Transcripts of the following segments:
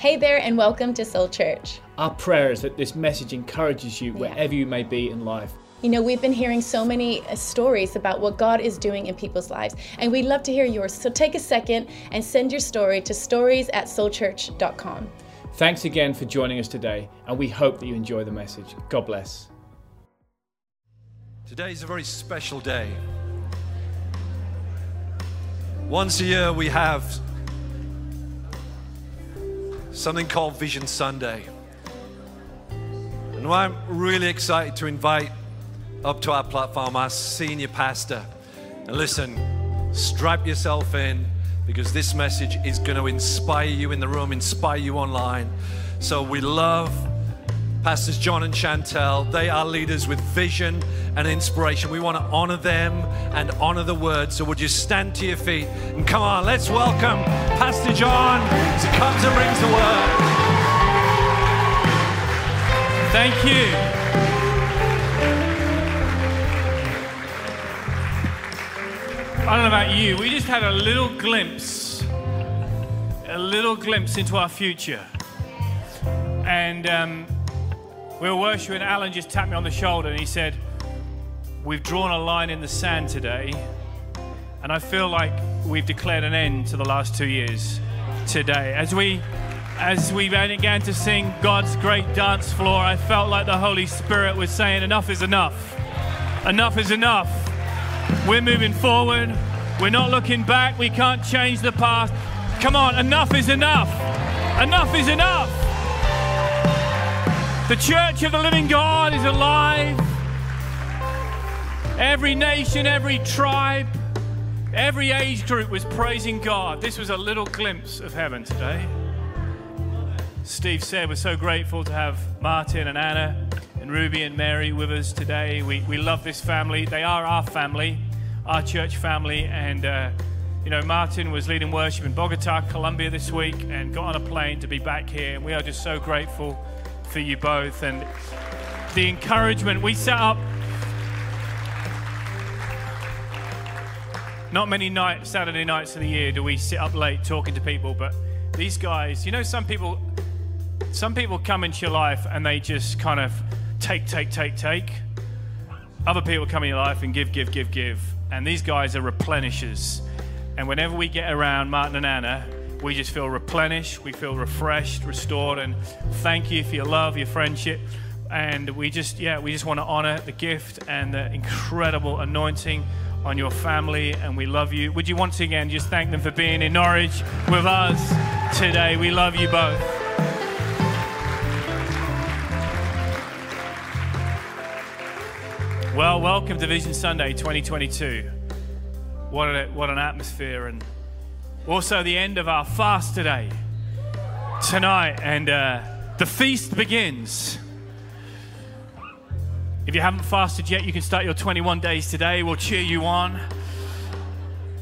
Hey there and welcome to Soul Church. Our prayer is that this message encourages you wherever you may be in life. You know, we've been hearing so many stories about what God is doing in people's lives, and we'd love to hear yours. So take a second and send your story to stories@soulchurch.com. Thanks again for joining us today, and we hope that you enjoy the message. God bless. Today's a very special day. Once a year we have something called Vision Sunday. And I'm really excited to invite up to our platform our senior pastor. And listen, strap yourself in, because this message is going to inspire you in the room, inspire you online. So we love Pastors John and Chantelle. They are leaders with vision and inspiration. We want to honor them and honor the word. So would you stand to your feet and come on, let's welcome Pastor John, who comes and brings the word. Thank you. I don't know about you, we just had a little glimpse into our future. And we were worshiping, Alan just tapped me on the shoulder and he said, we've drawn a line in the sand today, and I feel like we've declared an end to the last 2 years today. As we began to sing God's Great Dance Floor, I felt like the Holy Spirit was saying, enough is enough. Enough is enough. We're moving forward. We're not looking back. We can't change the past. Come on, enough is enough. Enough is enough. The Church of the Living God is alive. Every nation, every tribe, every age group was praising God. This was a little glimpse of heaven today. Steve said we're so grateful to have Martin and Anna and Ruby and Mary with us today. We love this family. They are our family, our church family. And, you know, Martin was leading worship in Bogota, Colombia this week and got on a plane to be back here. And we are just so grateful for you both. And the encouragement, we set up not many nights, Saturday nights of the year do we sit up late talking to people, but these guys, you know, some people come into your life and they just kind of take. Other people come in your life and give. And these guys are replenishers. And whenever we get around Martin and Anna, we just feel replenished, we feel refreshed, restored, and thank you for your love, your friendship. And we just want to honor the gift and the incredible anointing on your family, and we love you. Would you once again just thank them for being in Norwich with us today? We love you both. Well, welcome to Vision Sunday 2022. What an atmosphere, and also the end of our fast tonight, and the feast begins. If you haven't fasted yet, you can start your 21 days today. We'll cheer you on.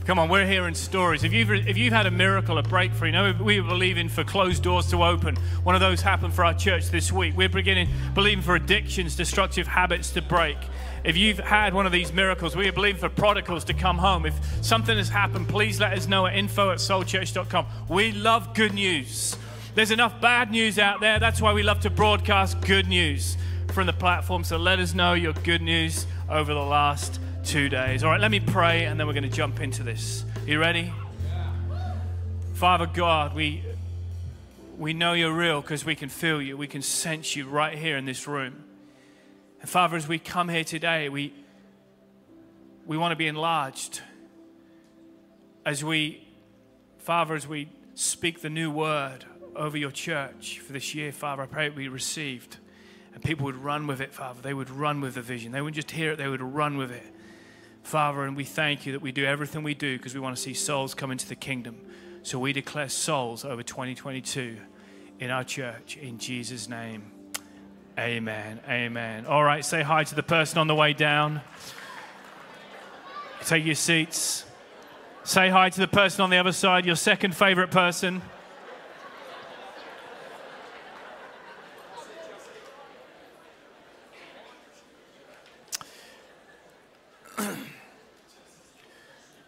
Come on, we're hearing stories. If you've had a miracle, a breakthrough, you know, we were believing for closed doors to open. One of those happened for our church this week. We're believing for addictions, destructive habits to break. If you've had one of these miracles, we are believing for prodigals to come home. If something has happened, please let us know at info@soulchurch.com. We love good news. There's enough bad news out there. That's why we love to broadcast good news from the platform. So let us know your good news over the last 2 days. All right, let me pray, and then we're going to jump into this. Are you ready? Yeah. Father God, we know you're real because we can feel you. We can sense you right here in this room. And Father, as we come here today, we want to be enlarged. Father, as we speak the new word over your church for this year, Father, I pray it be received. And people would run with it, Father. They would run with the vision. They wouldn't just hear it, they would run with it. Father, and we thank you that we do everything we do because we want to see souls come into the kingdom. So we declare souls over 2022 in our church. In Jesus' name, amen, amen. All right, say hi to the person on the way down. Take your seats. Say hi to the person on the other side, your second favorite person.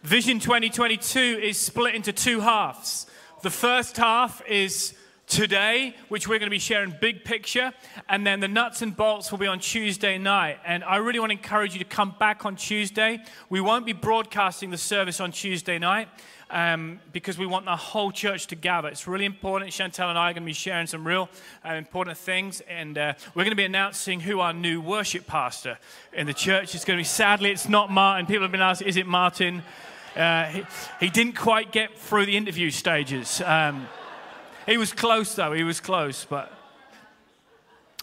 Vision 2022 is split into two halves. The first half is today, which we're going to be sharing big picture, and then the nuts and bolts will be on Tuesday night. And I really want to encourage you to come back on Tuesday. We won't be broadcasting the service on Tuesday night because we want the whole church to gather. It's really important. Chantelle and I are going to be sharing some real important things, and we're going to be announcing who our new worship pastor in the church is going to be. Sadly, it's not Martin. People have been asked, is it Martin? He didn't quite get through the interview stages. He was close, though. He was close, but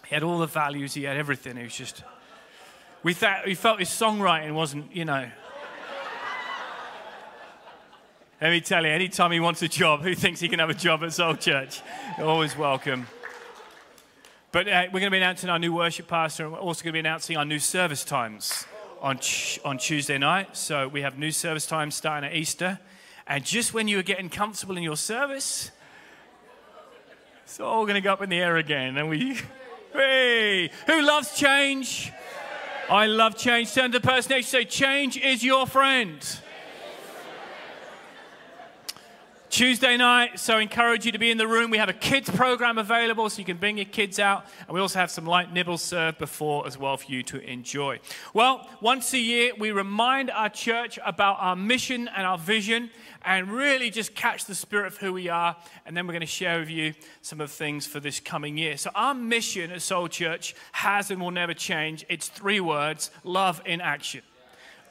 he had all the values. He had everything. He was just... We felt his songwriting wasn't, you know... Let me tell you, any time he wants a job, who thinks he can have a job at Soul Church? Always welcome. But we're going to be announcing our new worship pastor, and we're also going to be announcing our new service times on Tuesday night. So we have new service times starting at Easter. And just when you were getting comfortable in your service... It's all going to go up in the air again. And we, hey, who loves change? I love change. Turn to the person next to you, say, change is your friend. Tuesday night, so encourage you to be in the room. We have a kids program available, so you can bring your kids out. And we also have some light nibbles served before as well for you to enjoy. Well, once a year, we remind our church about our mission and our vision and really just catch the spirit of who we are. And then we're going to share with you some of the things for this coming year. So our mission at Soul Church has and will never change. It's 3 words, love in action.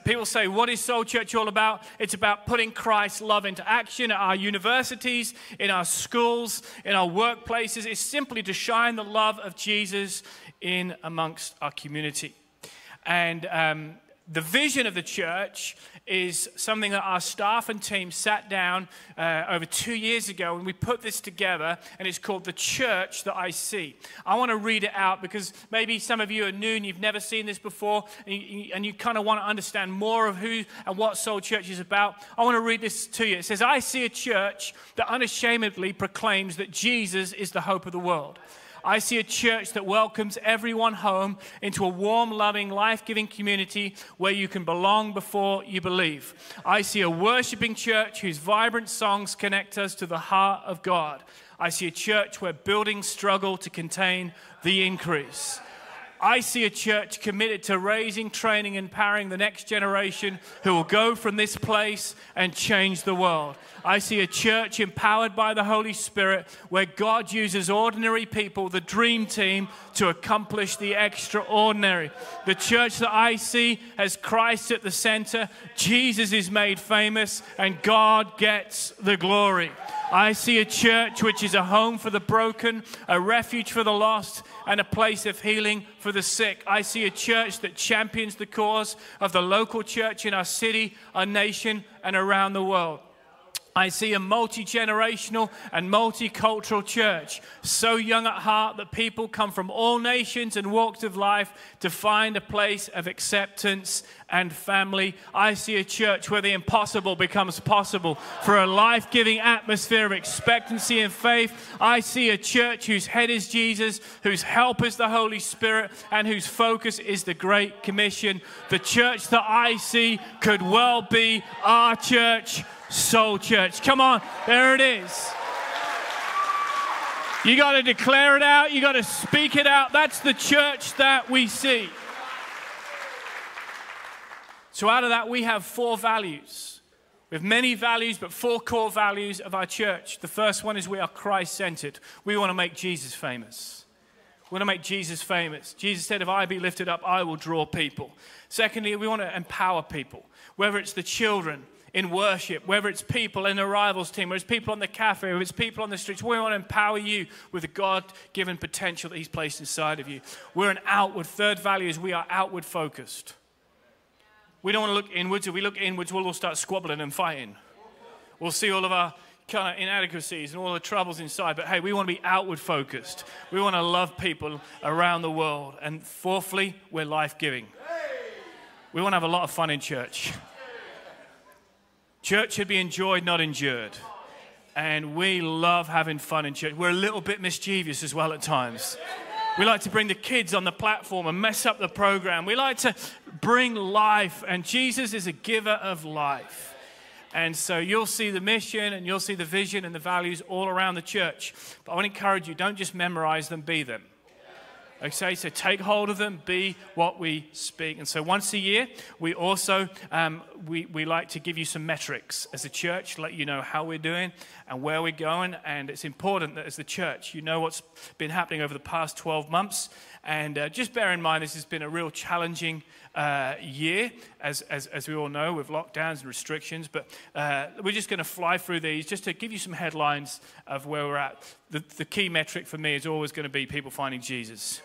People say, what is Soul Church all about? It's about putting Christ's love into action at our universities, in our schools, in our workplaces. It's simply to shine the love of Jesus in amongst our community. And the vision of the church is something that our staff and team sat down over 2 years ago, and we put this together, and it's called The Church That I See. I want to read it out because maybe some of you are new and you've never seen this before, and you kind of want to understand more of who and what Soul Church is about. I want to read this to you. It says, I see a church that unashamedly proclaims that Jesus is the hope of the world. I see a church that welcomes everyone home into a warm, loving, life-giving community where you can belong before you believe. I see a worshiping church whose vibrant songs connect us to the heart of God. I see a church where buildings struggle to contain the increase. I see a church committed to raising, training, and empowering the next generation who will go from this place and change the world. I see a church empowered by the Holy Spirit where God uses ordinary people, the dream team, to accomplish the extraordinary. The church that I see has Christ at the center, Jesus is made famous, and God gets the glory. I see a church which is a home for the broken, a refuge for the lost, and a place of healing for the sick. I see a church that champions the cause of the local church in our city, our nation, and around the world. I see a multi-generational and multicultural church, so young at heart that people come from all nations and walks of life to find a place of acceptance and family. I see a church where the impossible becomes possible for a life-giving atmosphere of expectancy and faith. I see a church whose head is Jesus, whose help is the Holy Spirit, and whose focus is the Great Commission. The church that I see could well be our church, Soul Church. Come on, there it is. You got to declare it out. You got to speak it out. That's the church that we see. So out of that, we have 4 values. We have many values, but 4 core values of our church. The first one is we are Christ-centered. We want to make Jesus famous. We want to make Jesus famous. Jesus said, if I be lifted up, I will draw people. Secondly, we want to empower people, whether it's the children in worship, whether it's people in the rivals team, whether it's people on the cafe, whether it's people on the streets. We want to empower you with the God-given potential that he's placed inside of you. We're an outward. Third value is we are outward focused. We don't want to look inwards. If we look inwards, we'll all start squabbling and fighting. We'll see all of our kind of inadequacies and all the troubles inside. But hey, we want to be outward focused. We want to love people around the world. And fourthly, we're life-giving. We want to have a lot of fun in church. Church should be enjoyed, not endured. And we love having fun in church. We're a little bit mischievous as well at times. We like to bring the kids on the platform and mess up the program. We like to bring life, and Jesus is a giver of life. And so you'll see the mission and you'll see the vision and the values all around the church. But I want to encourage you, don't just memorize them, be them. Okay, so take hold of them, be what we speak. And so once a year, we also, we like to give you some metrics as a church, let you know how we're doing and where we're going. And it's important that as the church, you know what's been happening over the past 12 months. And just bear in mind, this has been a real challenging year, as we all know, with lockdowns and restrictions. But we're just going to fly through these just to give you some headlines of where we're at. The key metric for me is always going to be people finding Jesus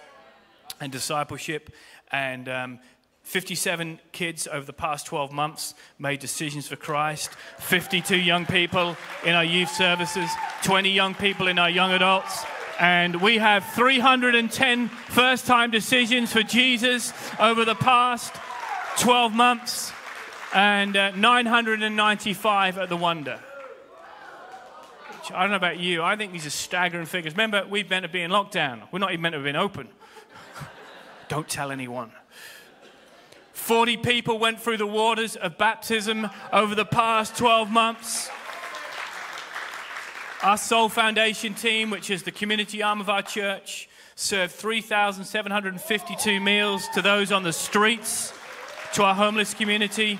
and discipleship. And 57 kids over the past 12 months made decisions for Christ. 52 young people in our youth services, 20 young people in our young adults. And we have 310 first-time decisions for Jesus over the past 12 months and 995 at the Wonder. Which, I don't know about you, I think these are staggering figures. Remember, we've meant to be in lockdown. We're not even meant to have been open. Don't tell anyone. 40 people went through the waters of baptism over the past 12 months. Our Soul Foundation team, which is the community arm of our church, served 3,752 meals to those on the streets, to our homeless community.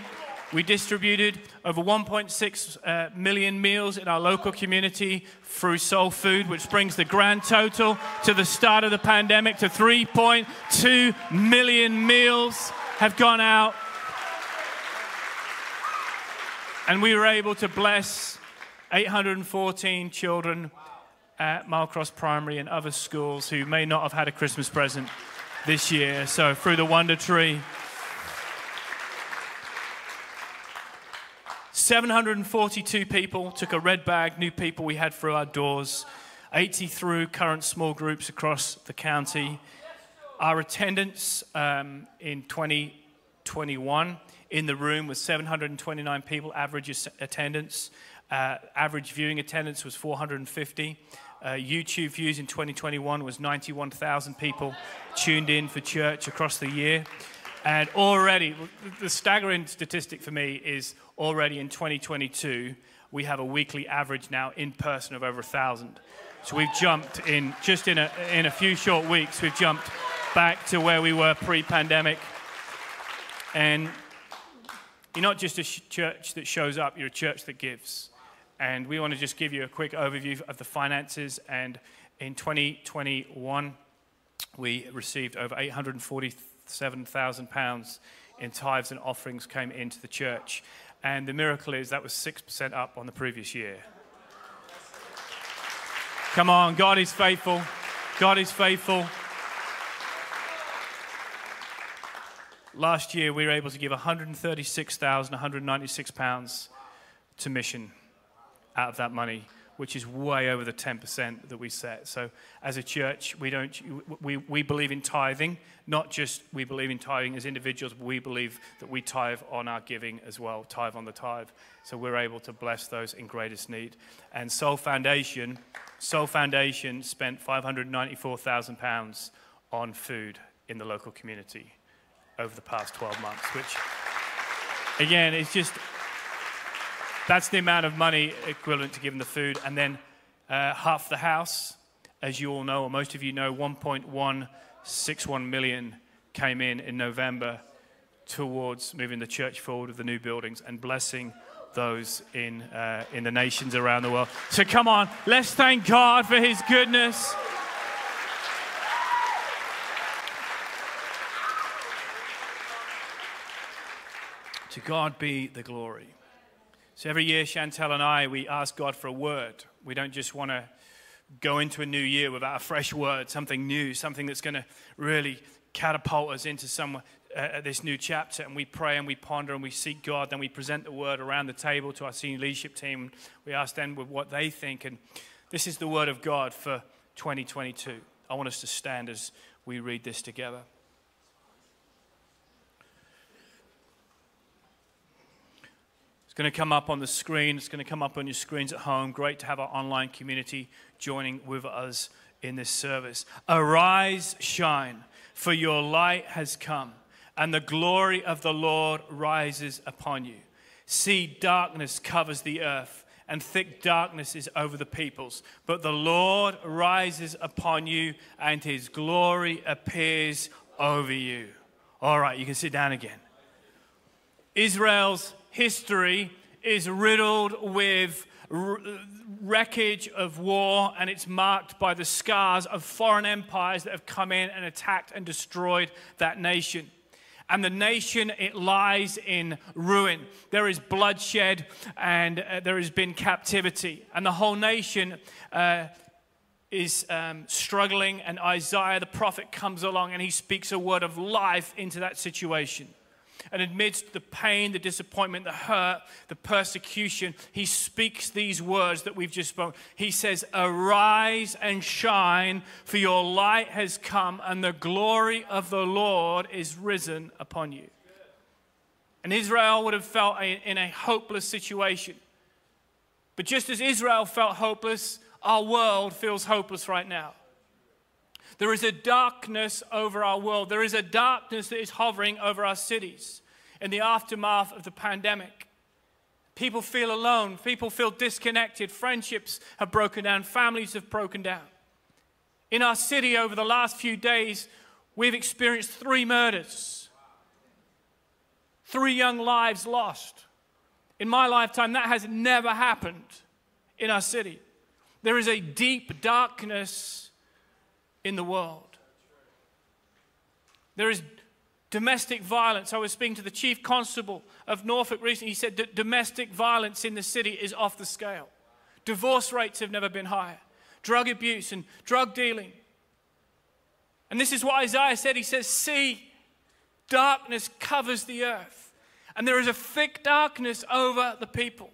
We distributed over 1.6 million meals in our local community through Soul Food, which brings the grand total to the start of the pandemic to 3.2 million meals have gone out. And we were able to bless 814 children at Mile Cross Primary and other schools who may not have had a Christmas present this year. So through the Wonder Tree. 742 people took a red bag, new people we had through our doors. 80 through current small groups across the county. Our attendance in 2021 in the room was 729 people, average attendance. Average viewing attendance was 450. YouTube views in 2021 was 91,000 people tuned in for church across the year. And already, the staggering statistic for me is already in 2022, we have a weekly average now in person of over 1,000. So we've jumped in, just in a few short weeks, we've jumped back to where we were pre-pandemic. And you're not just a church that shows up, you're a church that gives. And we want to just give you a quick overview of the finances. And in 2021, we received over £847,000 in tithes and offerings came into the church. And the miracle is that was 6% up on the previous year. Come on, God is faithful. God is faithful. Last year, we were able to give £136,196 to mission out of that money, which is way over the 10% that we set. So as a church, we believe in tithing, not just we believe in tithing as individuals, but we believe that we tithe on our giving as well, tithe on the tithe. So we're able to bless those in greatest need. And Soul Foundation spent £594,000 on food in the local community over the past 12 months, which again, it's just, that's the amount of money equivalent to giving the food. And then half the house, as you all know, or most of you know, 1.161 million came in November towards moving the church forward with the new buildings and blessing those in the nations around the world. So come on, let's thank God for his goodness. To God be the glory. So every year, Chantelle and I, we ask God for a word. We don't just want to go into a new year without a fresh word, something new, something that's going to really catapult us into this new chapter. And we pray and we ponder and we seek God. Then we present the word around the table to our senior leadership team. We ask them what they think. And this is the word of God for 2022. I want us to stand as we read this together. It's going to come up on the screen. It's going to come up on your screens at home. Great to have our online community joining with us in this service. Arise, shine, for your light has come, and the glory of the Lord rises upon you. See, darkness covers the earth, and thick darkness is over the peoples. But the Lord rises upon you, and his glory appears over you. All right, you can sit down again. Israel's history is riddled with wreckage of war, and it's marked by the scars of foreign empires that have come in and attacked and destroyed that nation. And the nation, it lies in ruin. There is bloodshed, and there has been captivity. And the whole nation is struggling, and Isaiah the prophet comes along and he speaks a word of life into that situation. And amidst the pain, the disappointment, the hurt, the persecution, he speaks these words that we've just spoken. He says, "Arise and shine, for your light has come, and the glory of the Lord is risen upon you." And Israel would have felt in a hopeless situation. But just as Israel felt hopeless, our world feels hopeless right now. There is a darkness over our world. There is a darkness that is hovering over our cities in the aftermath of the pandemic. People feel alone. People feel disconnected. Friendships have broken down. Families have broken down. In our city over the last few days, we've experienced 3 murders. 3 young lives lost. In my lifetime, that has never happened in our city. There is a deep darkness in the world. There is domestic violence. I was speaking to the chief constable of Norfolk recently. He said that domestic violence in the city is off the scale. Divorce rates have never been higher. Drug abuse and drug dealing. And this is what Isaiah said. He says, "See, darkness covers the earth, and there is a thick darkness over the people."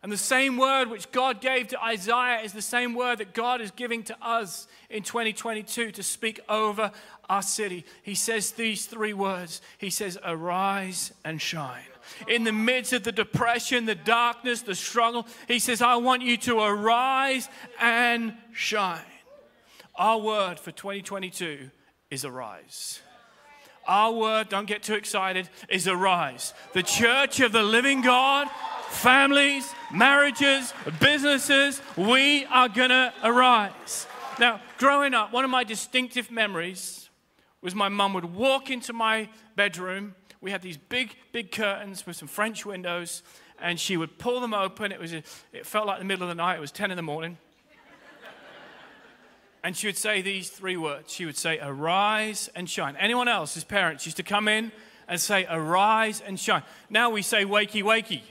And the same word which God gave to Isaiah is the same word that God is giving to us in 2022 to speak over our city. He says these 3 words. He says, "Arise and shine." In the midst of the depression, the darkness, the struggle, he says, "I want you to arise and shine." Our word for 2022 is arise. Our word, don't get too excited, is arise. The church of the living God, families, marriages, businesses, we are going to arise. Now, growing up, one of my distinctive memories was my mum would walk into my bedroom. We had these big, big curtains with some French windows, and she would pull them open. It felt like the middle of the night. It was 10 in the morning. And she would say these 3 words. She would say, "Arise and shine." Anyone else, as parents, used to come in and say, "Arise and shine." Now we say, "Wakey, wakey."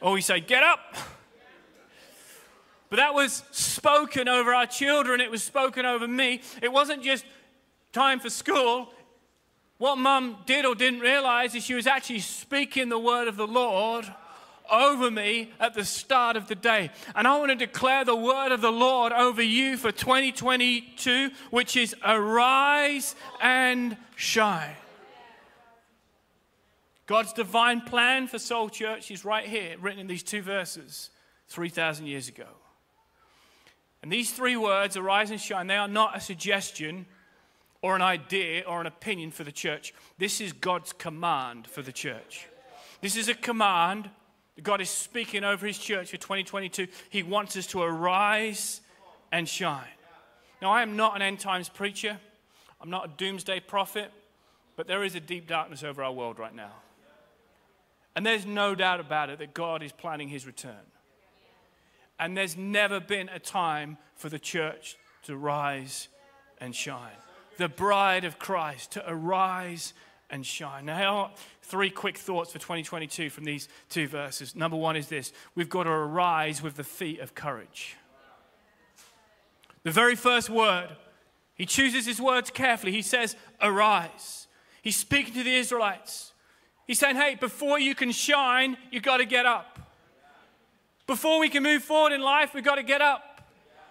Or we say, "Get up." But that was spoken over our children. It was spoken over me. It wasn't just time for school. What Mum did or didn't realize is she was actually speaking the word of the Lord over me at the start of the day. And I want to declare the word of the Lord over you for 2022, which is arise and shine. God's divine plan for Soul Church is right here, written in these 2 verses 3,000 years ago. And these 3 words, arise and shine, they are not a suggestion or an idea or an opinion for the church. This is God's command for the church. This is a command that God is speaking over his church for 2022. He wants us to arise and shine. Now, I am not an end times preacher. I'm not a doomsday prophet. But there is a deep darkness over our world right now. And there's no doubt about it that God is planning his return. And there's never been a time for the church to rise and shine. The bride of Christ to arise and shine. Now, 3 quick thoughts for 2022 from these 2 verses. Number 1 is this. We've got to arise with the feet of courage. The very first word, he chooses his words carefully. He says, arise. He's speaking to the Israelites. He's saying, hey, before you can shine, you've got to get up. Before we can move forward in life, we've got to get up.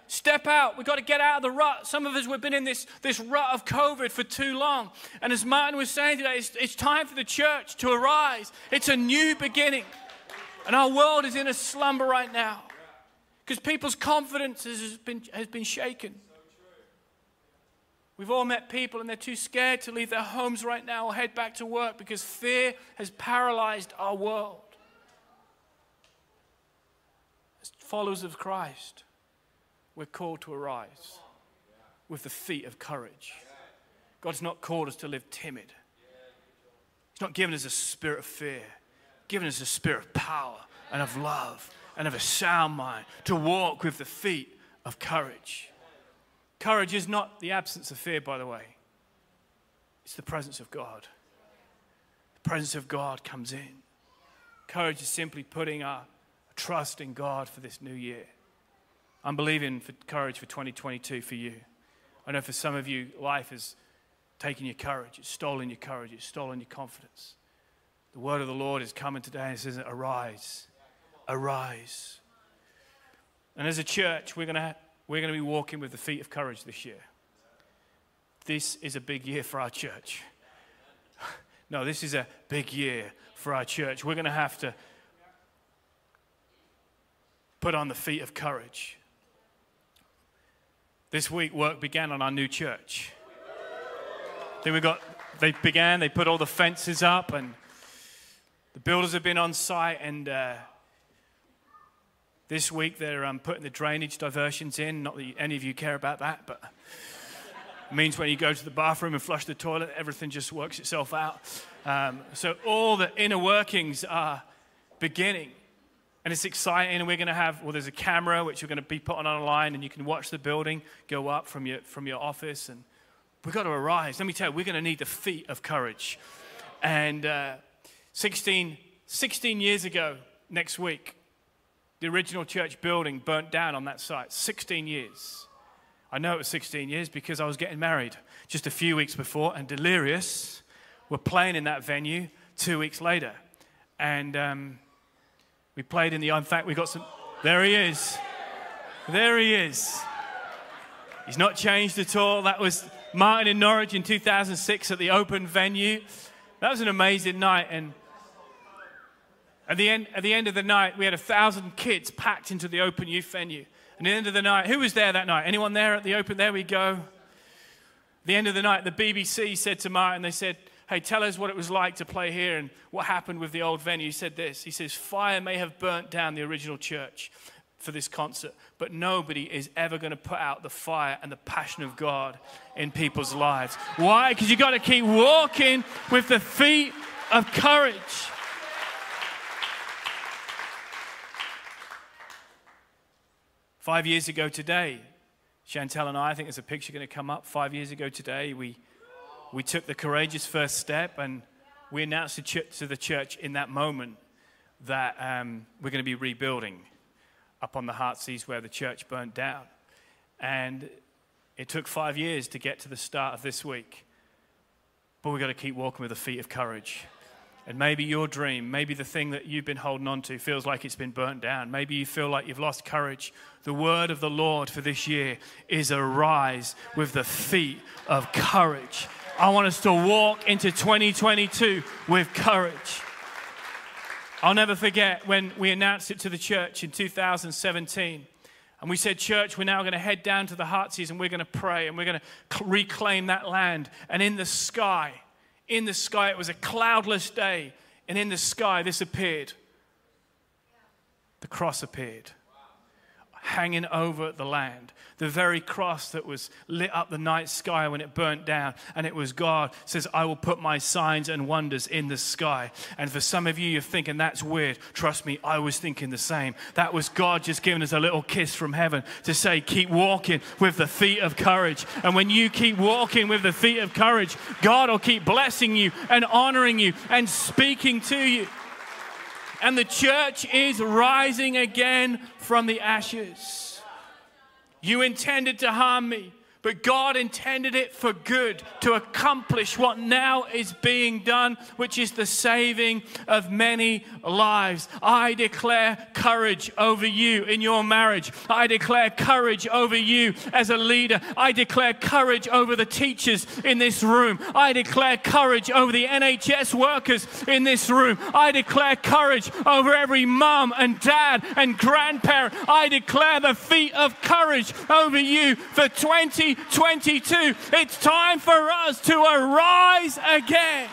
Step out. We've got to get out of the rut. Some of us, we've been in this rut of COVID for too long. And as Martin was saying today, it's time for the church to arise. It's a new beginning. And our world is in a slumber right now because people's confidence has been shaken. We've all met people and they're too scared to leave their homes right now or head back to work because fear has paralyzed our world. As followers of Christ, we're called to arise with the feet of courage. God's not called us to live timid. He's not given us a spirit of fear. He's given us a spirit of power and of love and of a sound mind to walk with the feet of courage. Courage is not the absence of fear, by the way. It's the presence of God. The presence of God comes in. Courage is simply putting our trust in God for this new year. I'm believing for courage for 2022 for you. I know for some of you, life has taken your courage. It's stolen your courage. It's stolen your confidence. The word of the Lord is coming today and it says, arise, arise. And as a church, we're going to be walking with the feet of courage this year. This is a big year for our church. No, this is a big year for our church. We're going to have to put on the feet of courage. This week, work began on our new church. They put all the fences up, and the builders have been on site, and this week, they're putting the drainage diversions in. Not that any of you care about that, but it means when you go to the bathroom and flush the toilet, everything just works itself out. So all the inner workings are beginning, and it's exciting. And we're going to have, well, there's a camera, which we're going to be putting online, and you can watch the building go up from your office. And we've got to arise. Let me tell you, we're going to need the feet of courage. And 16 years ago next week, the original church building burnt down on that site. 16 years. I know it was 16 years because I was getting married just a few weeks before, and Delirious were playing in that venue 2 weeks later. And we played in the... In fact, we got some... There he is. There he is. He's not changed at all. That was Martin in Norwich in 2006 at the open venue. That was an amazing night, and at the end of the night, we had 1,000 kids packed into the open youth venue. And at the end of the night, who was there that night? Anyone there at the open? There we go. At the end of the night, the BBC said to Martin, they said, hey, tell us what it was like to play here and what happened with the old venue. He said this. He says, fire may have burnt down the original church for this concert, but nobody is ever going to put out the fire and the passion of God in people's lives. Why? Because you've got to keep walking with the feet of courage. Five years ago today, Chantelle and I think there's a picture going to come up. 5 years ago today, we took the courageous first step, and we announced to the church in that moment that we're going to be rebuilding up on the Heartsease where the church burnt down. And it took 5 years to get to the start of this week. But we've got to keep walking with the feet of courage. And maybe your dream, maybe the thing that you've been holding on to feels like it's been burnt down. Maybe you feel like you've lost courage. The word of the Lord for this year is arise with the feet of courage. I want us to walk into 2022 with courage. I'll never forget when we announced it to the church in 2017. And we said, church, we're now going to head down to the Heartsease and we're going to pray and we're going to reclaim that land. And in the sky, it was a cloudless day, and in the sky, this appeared. The cross appeared, hanging over the land. The very cross that was lit up the night sky when it burnt down, and it was God says, I will put my signs and wonders in the sky. And for some of you, you're thinking, that's weird. Trust me, I was thinking the same. That was God just giving us a little kiss from heaven to say, keep walking with the feet of courage. And when you keep walking with the feet of courage, God will keep blessing you and honoring you and speaking to you. And the church is rising again from the ashes. You intended to harm me, but God intended it for good, to accomplish what now is being done, which is the saving of many lives. I declare courage over you in your marriage. I declare courage over you as a leader. I declare courage over the teachers in this room. I declare courage over the NHS workers in this room. I declare courage over every mum and dad and grandparent. I declare the feet of courage over you for 20 2022. It's time for us to arise again.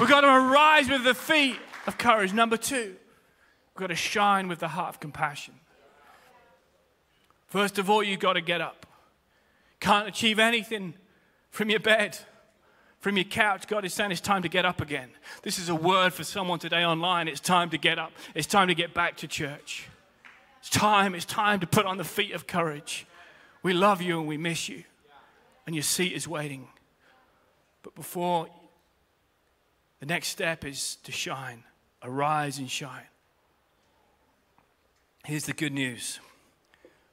We've got to arise with the feet of courage. Number two, we've got to shine with the heart of compassion. First of all, you've got to get up. Can't achieve anything from your bed, from your couch. God is saying it's time to get up again. This is a word for someone today online. It's time to get up. It's time to get back to church. It's time to put on the feet of courage. We love you and we miss you. And your seat is waiting. But before, the next step is to shine. Arise and shine. Here's the good news.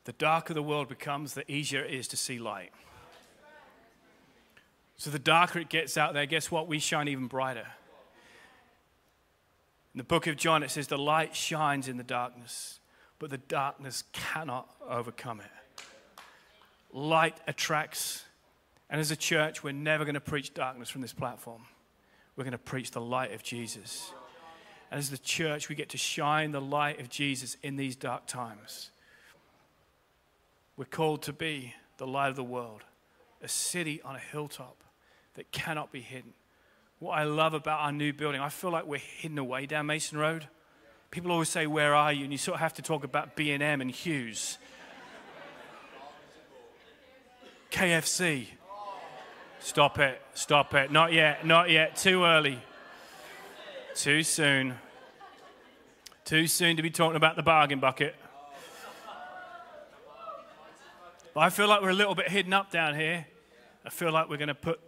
The darker the world becomes, the easier it is to see light. So the darker it gets out there, guess what? We shine even brighter. In the book of John, it says the light shines in the darkness, but the darkness cannot overcome it. Light attracts, and as a church, we're never going to preach darkness from this platform. We're going to preach the light of Jesus. And as the church, we get to shine the light of Jesus in these dark times. We're called to be the light of the world, a city on a hilltop that cannot be hidden. What I love about our new building, I feel like we're hidden away down Mason Road. People always say, where are you? And you sort of have to talk about B&M and Hughes. KFC. Stop it. Not yet. Too early. Too soon to be talking about the bargain bucket. But I feel like we're a little bit hidden up down here. I feel like we're going to put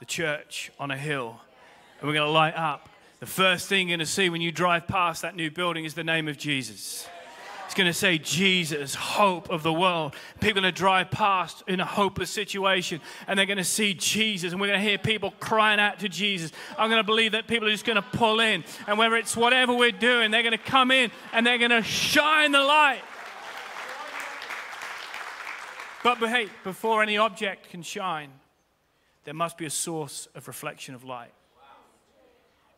the church on a hill and we're going to light up. The first thing you're going to see when you drive past that new building is the name of Jesus. It's going to say, Jesus, hope of the world. People are going to drive past in a hopeless situation and they're going to see Jesus, and we're going to hear people crying out to Jesus. I'm going to believe that people are just going to pull in, and whether it's whatever we're doing, they're going to come in and they're going to shine the light. But hey, before any object can shine, there must be a source of reflection of light.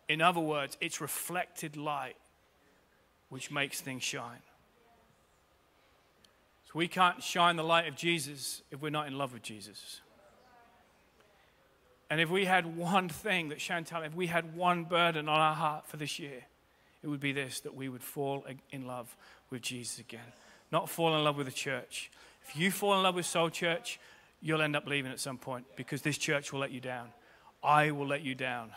In other words, it's reflected light which makes things shine. So we can't shine the light of Jesus if we're not in love with Jesus. And if we had one thing that Chantelle, if we had one burden on our heart for this year, it would be this, that we would fall in love with Jesus again. Not fall in love with the church. If you fall in love with Soul Church, you'll end up leaving at some point because this church will let you down. I will let you down.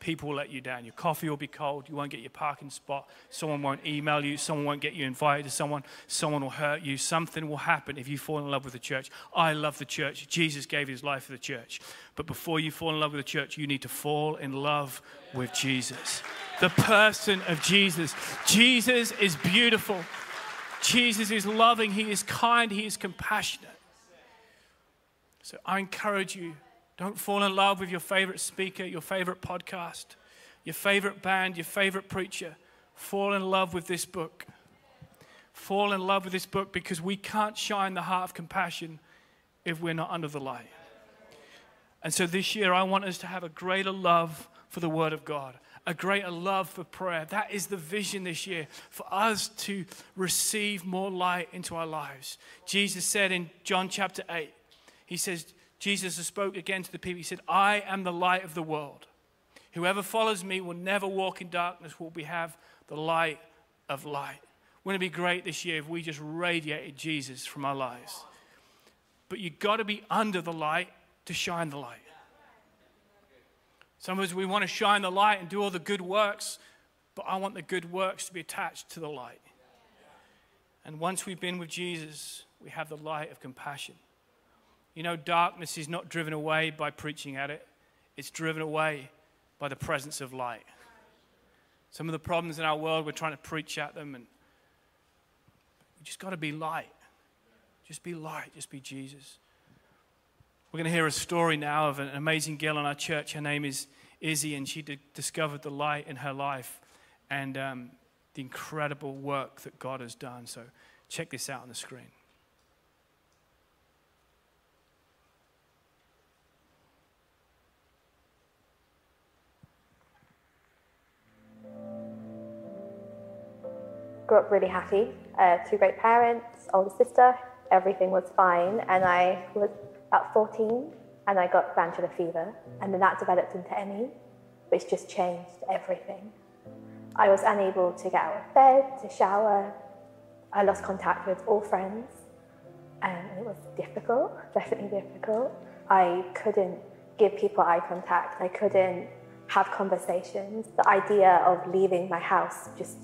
People will let you down. Your coffee will be cold. You won't get your parking spot. Someone won't email you. Someone won't get you invited to someone. Someone will hurt you. Something will happen if you fall in love with the church. I love the church. Jesus gave his life for the church. But before you fall in love with the church, you need to fall in love with Jesus. The person of Jesus. Jesus is beautiful. Jesus is loving, he is kind, he is compassionate. So I encourage you, don't fall in love with your favorite speaker, your favorite podcast, your favorite band, your favorite preacher. Fall in love with this book. Fall in love with this book, because we can't shine the heart of compassion if we're not under the light. And so this year, I want us to have a greater love for the Word of God. A greater love for prayer. That is the vision this year, for us to receive more light into our lives. Jesus said in John chapter 8, he says, Jesus spoke again to the people. He said, I am the light of the world. Whoever follows me will never walk in darkness, will we have the light of light. Wouldn't it be great this year if we just radiated Jesus from our lives? But you've got to be under the light to shine the light. Some of us, we want to shine the light and do all the good works, but I want the good works to be attached to the light. And once we've been with Jesus, we have the light of compassion. You know, darkness is not driven away by preaching at it. It's driven away by the presence of light. Some of the problems in our world, we're trying to preach at them, and we just got to be light. Just be light. Just be Jesus. We're going to hear a story now of an amazing girl in our church. Her name is Izzy, and she discovered the light in her life and the incredible work that God has done. So check this out on the screen. Grew up really happy. Two great parents, older sister, everything was fine, and I was about 14 and I got glandular fever, and then that developed into ME, which just changed everything. I was unable to get out of bed, to shower. I lost contact with all friends, and it was difficult, definitely difficult. I couldn't give people eye contact. I couldn't have conversations. The idea of leaving my house just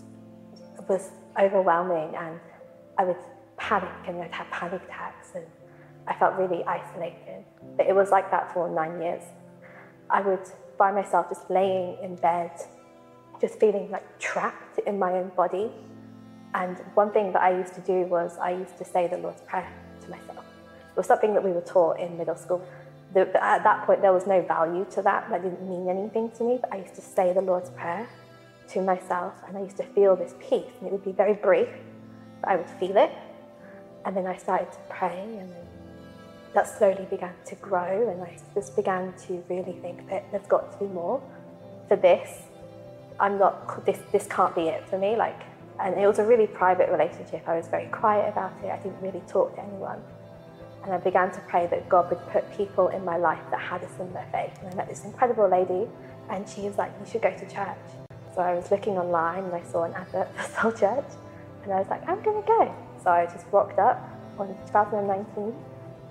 was overwhelming, and I would panic and I'd have panic attacks, and I felt really isolated. But it was like that for 9 years. I would find myself just laying in bed, just feeling like trapped in my own body. And one thing that I used to do was I used to say the Lord's Prayer to myself. It was something that we were taught in middle school. At that point, there was no value to that. That didn't mean anything to me, but I used to say the Lord's Prayer to myself, and I used to feel this peace, and it would be very brief, but I would feel it. And then I started to pray, and then that slowly began to grow, and I just began to really think that there's got to be more for this. This can't be it for me. And it was a really private relationship. I was very quiet about it. I didn't really talk to anyone. And I began to pray that God would put people in my life that had a similar faith. And I met this incredible lady, and she was like, you should go to church. So I was looking online and I saw an advert for Soul Church, and I was like, I'm gonna go. So I just rocked up on 2019,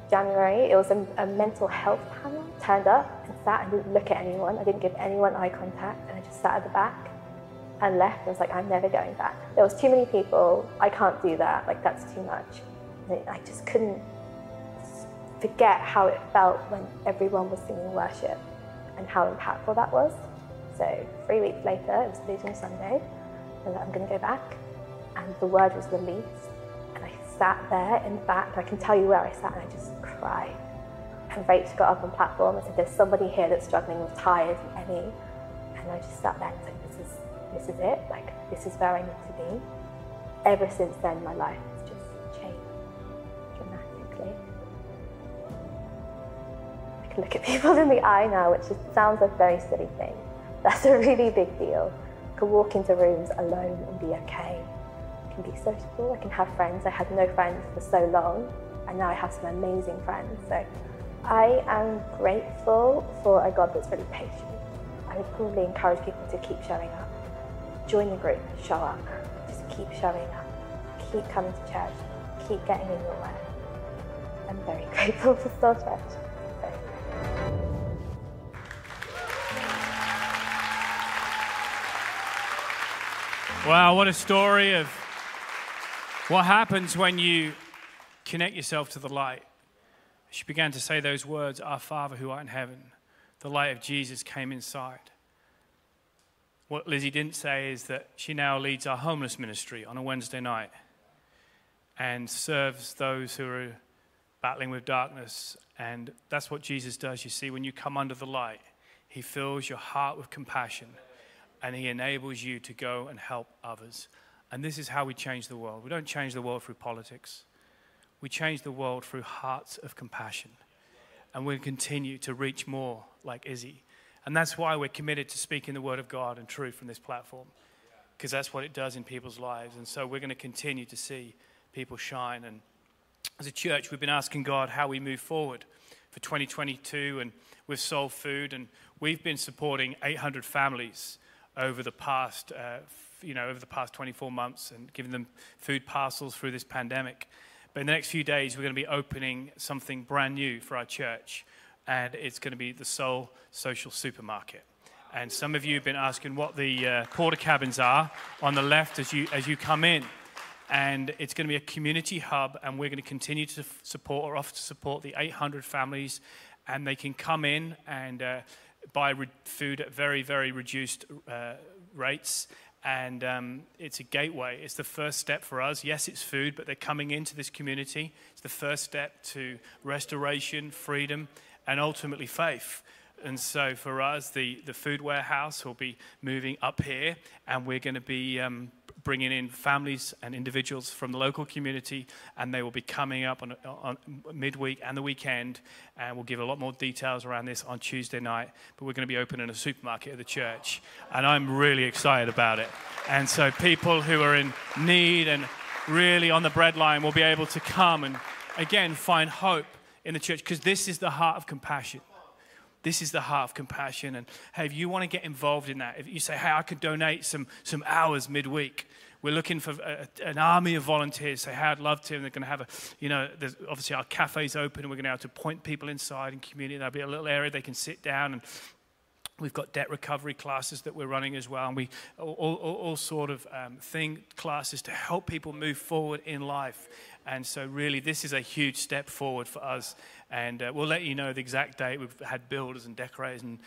January. It was a mental health panel. Turned up and sat and didn't look at anyone. I didn't give anyone eye contact, and I just sat at the back and left. I was like, I'm never going back. There was too many people. I can't do that. That's too much. And I just couldn't forget how it felt when everyone was singing worship and how impactful that was. So 3 weeks later, it was Vision Sunday, and I'm going to go back. And the word was released, and I sat there in the back. I can tell you where I sat, and I just cried. And Rachel got up on platform and said, there's somebody here that's struggling with tired and ME. And I just sat there and said, this is it. This is where I need to be. Ever since then, my life has just changed dramatically. I can look at people in the eye now, which sounds like a very silly thing. That's a really big deal. I can walk into rooms alone and be okay. I can be sociable. I can have friends. I had no friends for so long, and now I have some amazing friends. So I am grateful for a God that's really patient. I would probably encourage people to keep showing up. Join the group, show up. Just keep showing up. Keep coming to church. Keep getting in your way. I'm very grateful for Soul Church. Wow, what a story of what happens when you connect yourself to the light. She began to say those words, Our Father who art in heaven. The light of Jesus came inside. What Lizzie didn't say is that she now leads our homeless ministry on a Wednesday night and serves those who are battling with darkness. And that's what Jesus does. You see, when you come under the light, he fills your heart with compassion, and he enables you to go and help others. And this is how we change the world. We don't change the world through politics. We change the world through hearts of compassion. And we'll continue to reach more like Izzy. And that's why we're committed to speaking the word of God and truth from this platform, because that's what it does in people's lives. And so we're going to continue to see people shine. And as a church, we've been asking God how we move forward for 2022 and with Soul Food. And we've been supporting 800 families over the past, over the past 24 months and giving them food parcels through this pandemic. But in the next few days, we're going to be opening something brand new for our church, and it's going to be the Soul Social Supermarket. And some of you have been asking what the porta cabins are on the left as you come in. And it's going to be a community hub, and we're going to continue to support the 800 families, and they can come in and buy food at very, very reduced rates. And it's a gateway. It's the first step for us. Yes, it's food, but they're coming into this community. It's the first step to restoration, freedom, and ultimately faith. And so for us, the food warehouse will be moving up here, and we're going to be bringing in families and individuals from the local community, and they will be coming up on midweek and the weekend, and we'll give a lot more details around this on Tuesday night. But we're going to be opening a supermarket at the church, and I'm really excited about it. And so people who are in need and really on the breadline will be able to come and again, find hope in the church, because this is the heart of compassion. This is the heart of compassion. And hey, if you want to get involved in that, if you say, hey, I could donate some hours midweek, we're looking for an army of volunteers. Say, hey, I'd love to. And they're going to have a, you know, obviously our cafe's open, and we're going to have to point people inside and community. There'll be a little area they can sit down, and we've got debt recovery classes that we're running as well, and we all sort of classes to help people move forward in life. And so really, this is a huge step forward for us. And we'll let you know the exact date. We've had builders and decorators and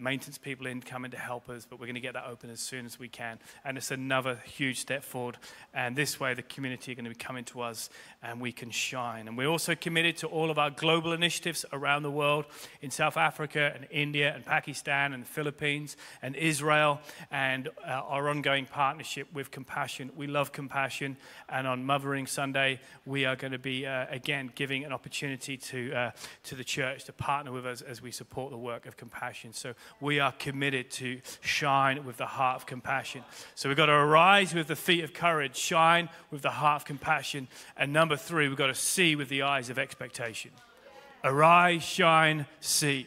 maintenance people coming to help us, but we're going to get that open as soon as we can. And it's another huge step forward. And this way, the community are going to be coming to us, and we can shine. And we're also committed to all of our global initiatives around the world, in South Africa and India and Pakistan and the Philippines and Israel, and our ongoing partnership with Compassion. We love Compassion. And on Mothering Sunday, we are going to be, again, giving an opportunity to the church to partner with us as we support the work of Compassion. So we are committed to shine with the heart of compassion. So we've got to arise with the feet of courage, shine with the heart of compassion. And number three, we've got to see with the eyes of expectation. Arise, shine, see.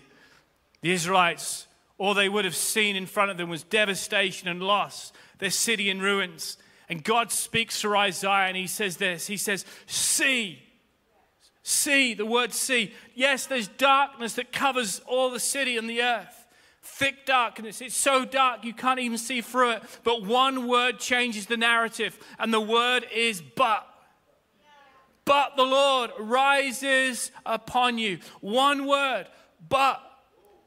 The Israelites, all they would have seen in front of them was devastation and loss, their city in ruins. And God speaks through Isaiah, and he says this. He says, see. See, the word see. Yes, there's darkness that covers all the city and the earth. Thick darkness. It's so dark you can't even see through it. But one word changes the narrative, and the word is but. But the Lord rises upon you. One word, but.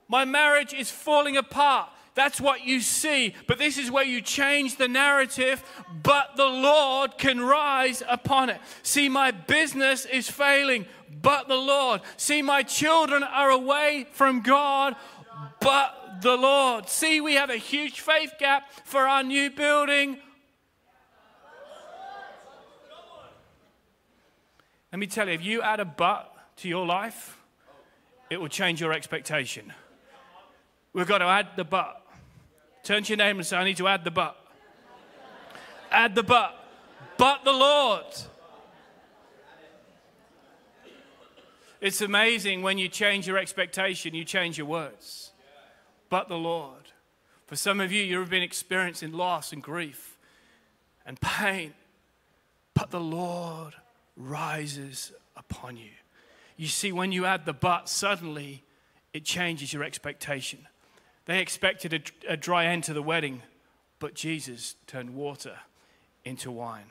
My marriage is falling apart. That's what you see. But this is where you change the narrative. But the Lord can rise upon it. See, my business is failing. But the Lord. See, my children are away from God. But the Lord. See, we have a huge faith gap for our new building. Let me tell you, if you add a but to your life, it will change your expectation. We've got to add the but. Turn to your name and say, I need to add the but. Add the but. But the Lord. It's amazing when you change your expectation, you change your words. But the Lord. For some of you, you've been experiencing loss and grief and pain. But the Lord rises upon you. You see, when you add the but, suddenly it changes your expectation. They expected a dry end to the wedding, but Jesus turned water into wine.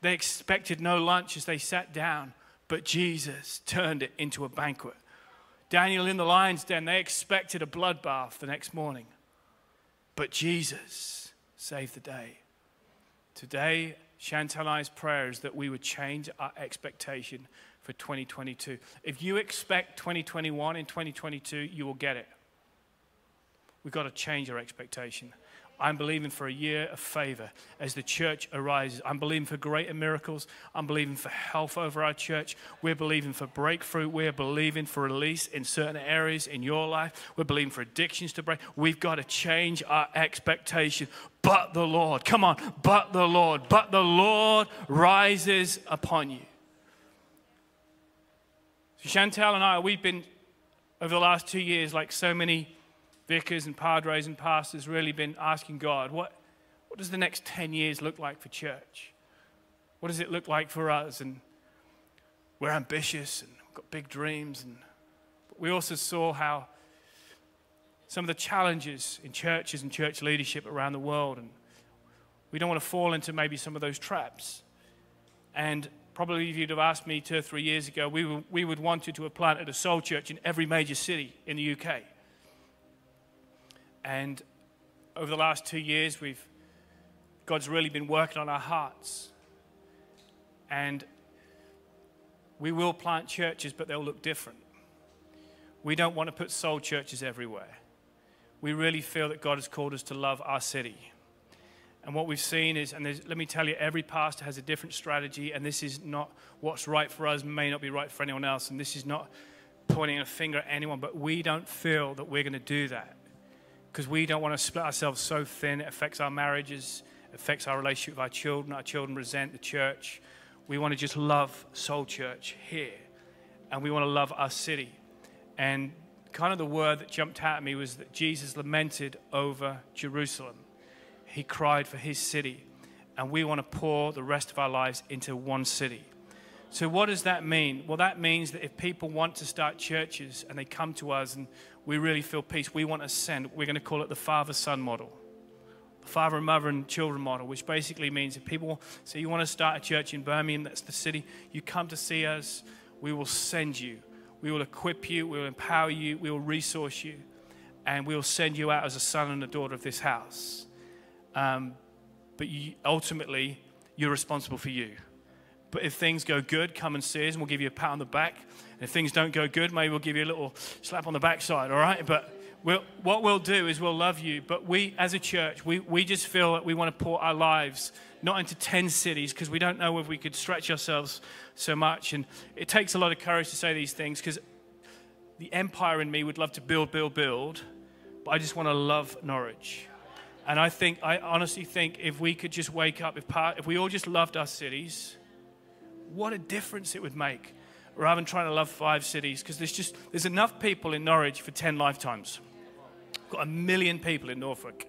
They expected no lunch as they sat down, but Jesus turned it into a banquet. Daniel in the lion's den, they expected a bloodbath the next morning, but Jesus saved the day. Today, Chantelle's prayer is that we would change our expectation for 2022. If you expect 2021 and 2022, you will get it. We've got to change our expectation. I'm believing for a year of favor as the church arises. I'm believing for greater miracles. I'm believing for health over our church. We're believing for breakthrough. We're believing for release in certain areas in your life. We're believing for addictions to break. We've got to change our expectation. But the Lord, come on, but the Lord. But the Lord rises upon you. So Chantelle and I, we've been, over the last 2 years, like so many vicars and padres and pastors, really been asking God, what does the next 10 years look like for church? What does it look like for us? And we're ambitious and we've got big dreams. But we also saw how some of the challenges in churches and church leadership around the world, and we don't want to fall into maybe some of those traps. And probably if you'd have asked me 2 or 3 years ago, we would want you to have planted a soul church in every major city in the UK. And over the last 2 years, God's really been working on our hearts. And we will plant churches, but they'll look different. We don't want to put soul churches everywhere. We really feel that God has called us to love our city. And what we've seen is, and let me tell you, every pastor has a different strategy, and this is not what's right for us, may not be right for anyone else, and this is not pointing a finger at anyone, but we don't feel that we're going to do that. Because we don't want to split ourselves so thin, it affects our marriages, affects our relationship with our children resent the church. We want to just love Soul Church here and we want to love our city. And kind of the word that jumped out at me was that Jesus lamented over Jerusalem. He cried for his city, and we want to pour the rest of our lives into one city. So what does that mean? Well, that means that if people want to start churches and they come to us and we really feel peace, we want to send, we're going to call it the father-son model, the father and mother and children model, which basically means if people say you want to start a church in Birmingham, that's the city, you come to see us, we will send you. We will equip you, we will empower you, we will resource you, and we will send you out as a son and a daughter of this house. But you, ultimately, you're responsible for you. But if things go good, come and see us, and we'll give you a pat on the back. And if things don't go good, maybe we'll give you a little slap on the backside, all right? But what we'll do is we'll love you. But we, as a church, we just feel that we want to pour our lives not into 10 cities, because we don't know if we could stretch ourselves so much. And it takes a lot of courage to say these things, because the empire in me would love to build, but I just want to love Norwich. And I honestly think if we could just wake up, if we all just loved our cities, what a difference it would make, rather than trying to love 5 cities, because there's enough people in Norwich for 10 lifetimes. We've got 1 million people in Norfolk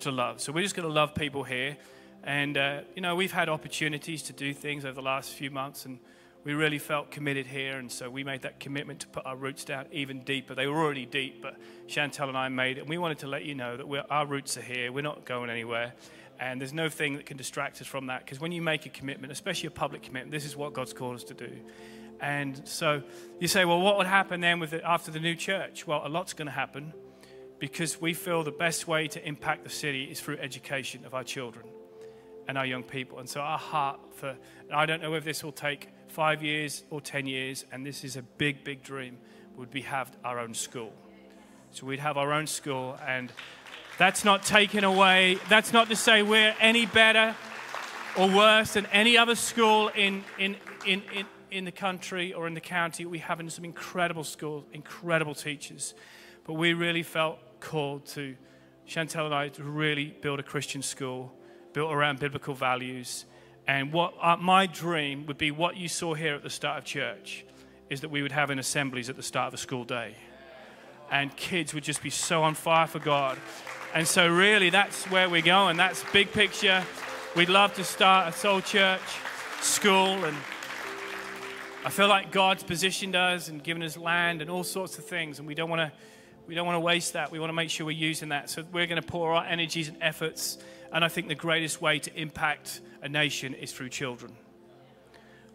to love. So we're just going to love people here. And, you know, we've had opportunities to do things over the last few months, and we really felt committed here, and so we made that commitment to put our roots down even deeper. They were already deep, but Chantelle and I made it, and we wanted to let you know that our roots are here. We're not going anywhere, and there's no thing that can distract us from that, because when you make a commitment, especially a public commitment, this is what God's called us to do. And so you say, well, what would happen then after the new church? Well, a lot's going to happen, because we feel the best way to impact the city is through education of our children and our young people. And so our heart for, and I don't know if this will take 5 years or 10 years, and this is a big, big dream, would be have our own school. So we'd have our own school, and that's not taken away. That's not to say we're any better or worse than any other school in the country or in the county. We have some incredible schools, incredible teachers, but we really felt called to, Chantelle and I, to really build a Christian school built around biblical values. And what my dream would be, what you saw here at the start of church, is that we would have an assemblies at the start of a school day, and kids would just be so on fire for God. And so really, that's where we're going. That's big picture. We'd love to start a Soul Church school, and I feel like God's positioned us and given us land and all sorts of things, and we don't want to waste that. We want to make sure we're using that. So we're going to pour our energies and efforts. And I think the greatest way to impact a nation is through children.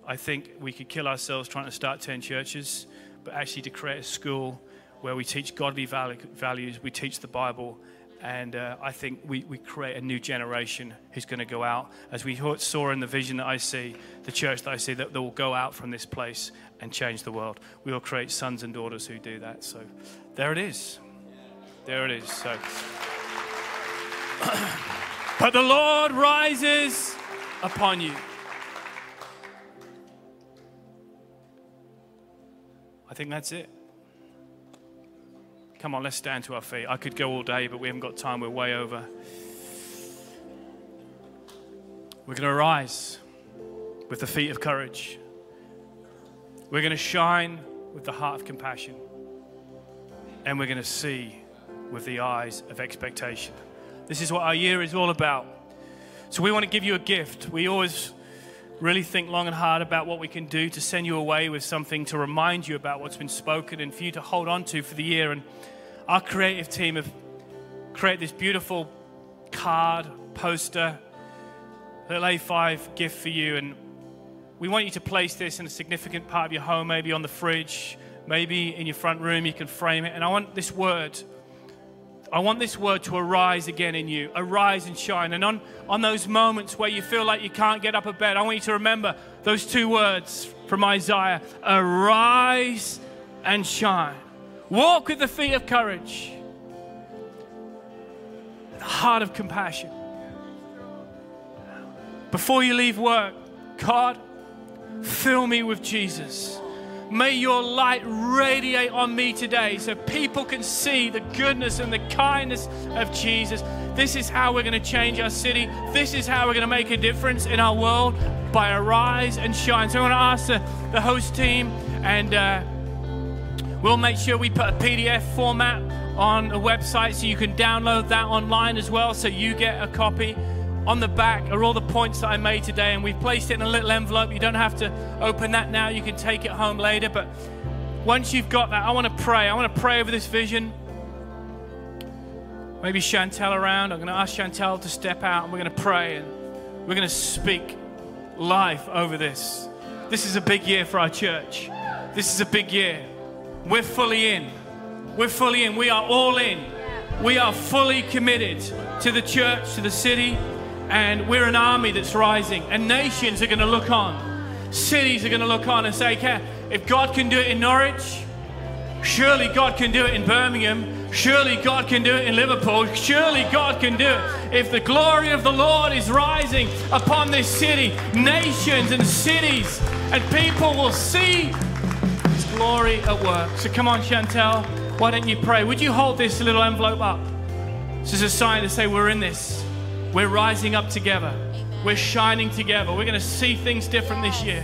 I think we could kill ourselves trying to start 10 churches, but actually to create a school where we teach godly values, we teach the Bible, and I think we create a new generation who's going to go out, as we saw in the vision that I see, the church that I see, that will go out from this place and change the world. We will create sons and daughters who do that. So there it is. There it is. So... But the Lord rises upon you. I think that's it. Come on, let's stand to our feet. I could go all day, but we haven't got time. We're way over. We're going to rise with the feet of courage. We're going to shine with the heart of compassion. And we're going to see with the eyes of expectation. This is what our year is all about. So we want to give you a gift. We always really think long and hard about what we can do to send you away with something to remind you about what's been spoken and for you to hold on to for the year. And our creative team have created this beautiful card, poster, little A5 gift for you. And we want you to place this in a significant part of your home, maybe on the fridge, maybe in your front room. You can frame it. And I want this word to arise again in you, arise and shine. And on those moments where you feel like you can't get up of bed, I want you to remember those 2 words from Isaiah, arise and shine. Walk with the feet of courage, the heart of compassion. Before you leave work, God, fill me with Jesus. May your light radiate on me today so people can see the goodness and the kindness of Jesus. This is how we're going to change our city. This is how we're going to make a difference in our world, by Arise and Shine. So I want to ask the host team, and we'll make sure we put a PDF format on the website so you can download that online as well, so you get a copy. On the back are all the points that I made today, and we've placed it in a little envelope. You don't have to open that now. You can take it home later. But once you've got that, I want to pray. I want to pray over this vision. Maybe Chantelle around. I'm going to ask Chantelle to step out, and we're going to pray, and we're going to speak life over this. This is a big year for our church. This is a big year. We're fully in. We're fully in. We are all in. We are fully committed to the church, to the city, and we're an army that's rising. And nations are going to look on. Cities are going to look on and say, okay, if God can do it in Norwich, surely God can do it in Birmingham. Surely God can do it in Liverpool. Surely God can do it. If the glory of the Lord is rising upon this city, nations and cities and people will see His glory at work. So come on, Chantelle, why don't you pray? Would you hold this little envelope up? This is a sign to say we're in this. We're rising up together. Amen. We're shining together. We're going to see things different this year.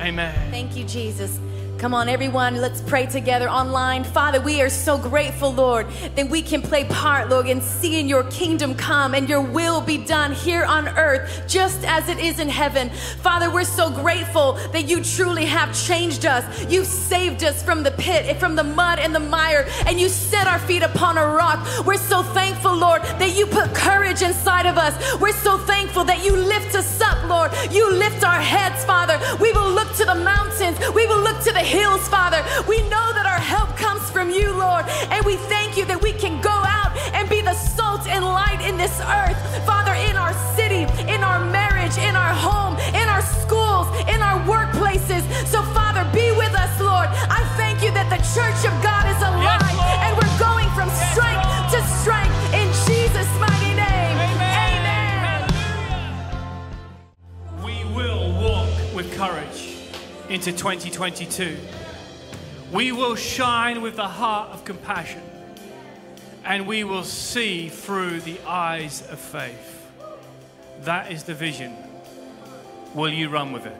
Amen. Thank you, Jesus. Come on, everyone, let's pray together online. Father, we are so grateful, Lord, that we can play part, Lord, in seeing your kingdom come and your will be done here on earth, just as it is in heaven. Father, we're so grateful that you truly have changed us. You've saved us from the pit and from the mud and the mire, and you set our feet upon a rock. We're so thankful, Lord, that you put courage inside of us. We're so thankful that you lift us up, Lord. You lift our heads, Father. We will look to the mountains. We will look to the hills, Father. We know that our help comes from you, Lord, and we thank you that we can go out and be the salt and light in this earth, Father, in our city, in our marriage, in our home, in our schools, in our workplaces. So, Father, be with us, Lord. I thank you that the church of God is alive, yes, and we're going from strength to strength in Jesus' mighty name. Amen. Amen. We will walk with courage into 2022. We will shine with the heart of compassion, and we will see through the eyes of faith. That is the vision. Will you run with it?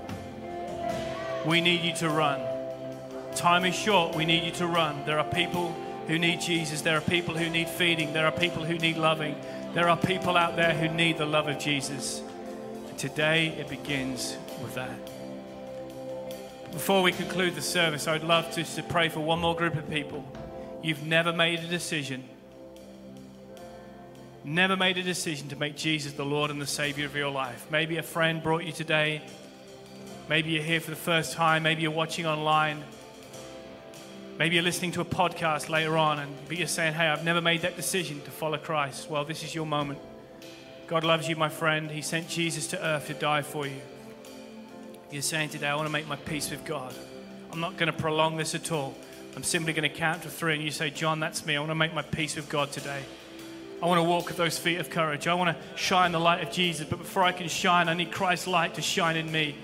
We need you to run. Time is short. We need you to run. There are people who need Jesus. There are people who need feeding. There are people who need loving. There are people out there who need the love of Jesus. Today it begins with that. Before we conclude the service, I would love to pray for one more group of people. You've never made a decision. Never made a decision to make Jesus the Lord and the Savior of your life. Maybe a friend brought you today. Maybe you're here for the first time. Maybe you're watching online. Maybe you're listening to a podcast later on, and you're saying, hey, I've never made that decision to follow Christ. Well, this is your moment. God loves you, my friend. He sent Jesus to earth to die for you. You're saying today, I want to make my peace with God. I'm not going to prolong this at all. I'm simply going to count to three, and you say, John, that's me. I want to make my peace with God today. I want to walk with those feet of courage. I want to shine the light of Jesus. But before I can shine, I need Christ's light to shine in me.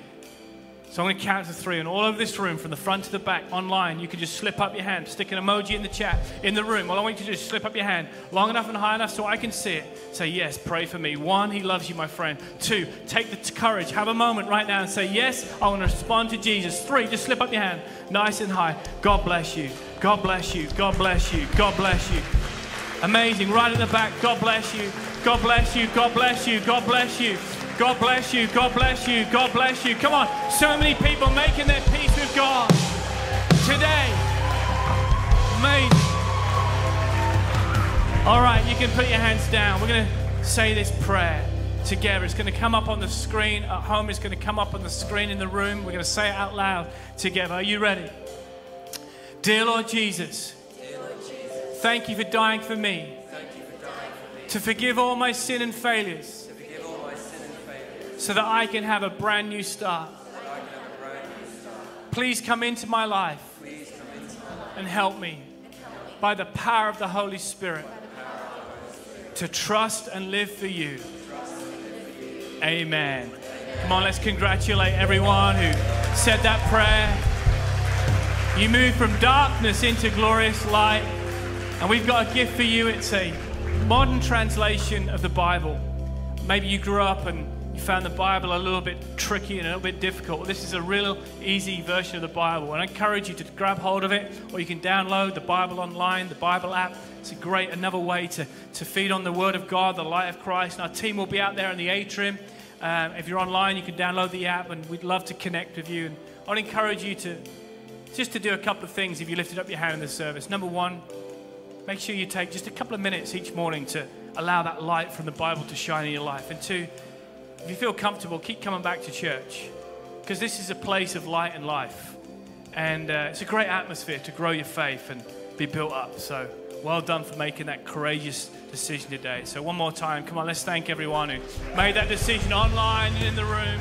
So I'm going to count to three, and all over this room, from the front to the back, online, you can just slip up your hand, stick an emoji in the chat, in the room. All I want you to do is slip up your hand, long enough and high enough so I can see it. Say, yes, pray for me. One, he loves you, my friend. Two, take the courage. Have a moment right now and say, yes, I want to respond to Jesus. Three, just slip up your hand, nice and high. God bless you. God bless you. God bless you. God bless you. Amazing. Right at the back, God bless you. God bless you. God bless you. God bless you. God bless you, God bless you, God bless you. Come on, so many people making their peace with God today. Amazing. All right, you can put your hands down. We're going to say this prayer together. It's going to come up on the screen at home. It's going to come up on the screen in the room. We're going to say it out loud together. Are you ready? Dear Lord Jesus, thank you for dying for me, to forgive all my sin and failures, so that I can have a brand new start. Please come into my life and help me by the power of the Holy Spirit to trust and live for you. Amen. Come on, let's congratulate everyone who said that prayer. You moved from darkness into glorious light, and we've got a gift for you. It's a modern translation of the Bible. Maybe you grew up and you found the Bible a little bit tricky and a little bit difficult. This is a real easy version of the Bible, and I encourage you to grab hold of it, or you can download the Bible online, the Bible app. It's a great, another way to feed on the Word of God, the light of Christ. And our team will be out there in the atrium. If you're online, you can download the app, and we'd love to connect with you. And I'd encourage you to just to do a couple of things if you lifted up your hand in the service. Number one, make sure you take just a couple of minutes each morning to allow that light from the Bible to shine in your life. And two, if you feel comfortable, keep coming back to church, because this is a place of light and life. And it's a great atmosphere to grow your faith and be built up. So well done for making that courageous decision today. So one more time, come on, let's thank everyone who made that decision online and in the room.